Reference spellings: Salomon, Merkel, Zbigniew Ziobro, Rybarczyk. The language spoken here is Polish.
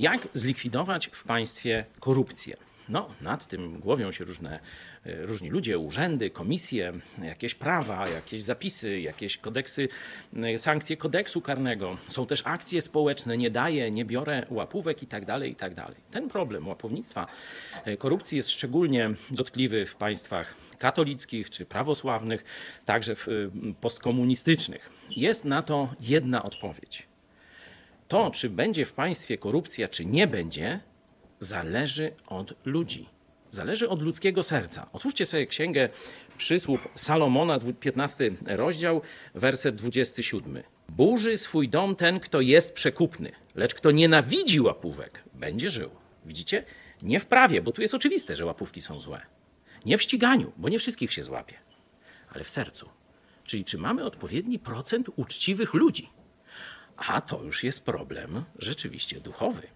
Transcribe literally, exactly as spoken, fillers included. Jak zlikwidować w państwie korupcję? No, nad tym głowią się różne, różni ludzie, urzędy, komisje, jakieś prawa, jakieś zapisy, jakieś kodeksy, sankcje kodeksu karnego. Są też akcje społeczne, nie daję, nie biorę łapówek i tak dalej, i tak dalej. Ten problem łapownictwa, korupcji jest szczególnie dotkliwy w państwach katolickich czy prawosławnych, także w postkomunistycznych. Jest na to jedna odpowiedź. To, czy będzie w państwie korupcja, czy nie będzie, zależy od ludzi. Zależy od ludzkiego serca. Otwórzcie sobie księgę przysłów Salomona, piętnasty rozdział, werset dwudziesty siódmy. Burzy swój dom ten, kto jest przekupny, lecz kto nienawidzi łapówek, będzie żył. Widzicie? Nie w prawie, bo tu jest oczywiste, że łapówki są złe. Nie w ściganiu, bo nie wszystkich się złapie, ale w sercu. Czyli czy mamy odpowiedni procent uczciwych ludzi? A to już jest problem rzeczywiście duchowy.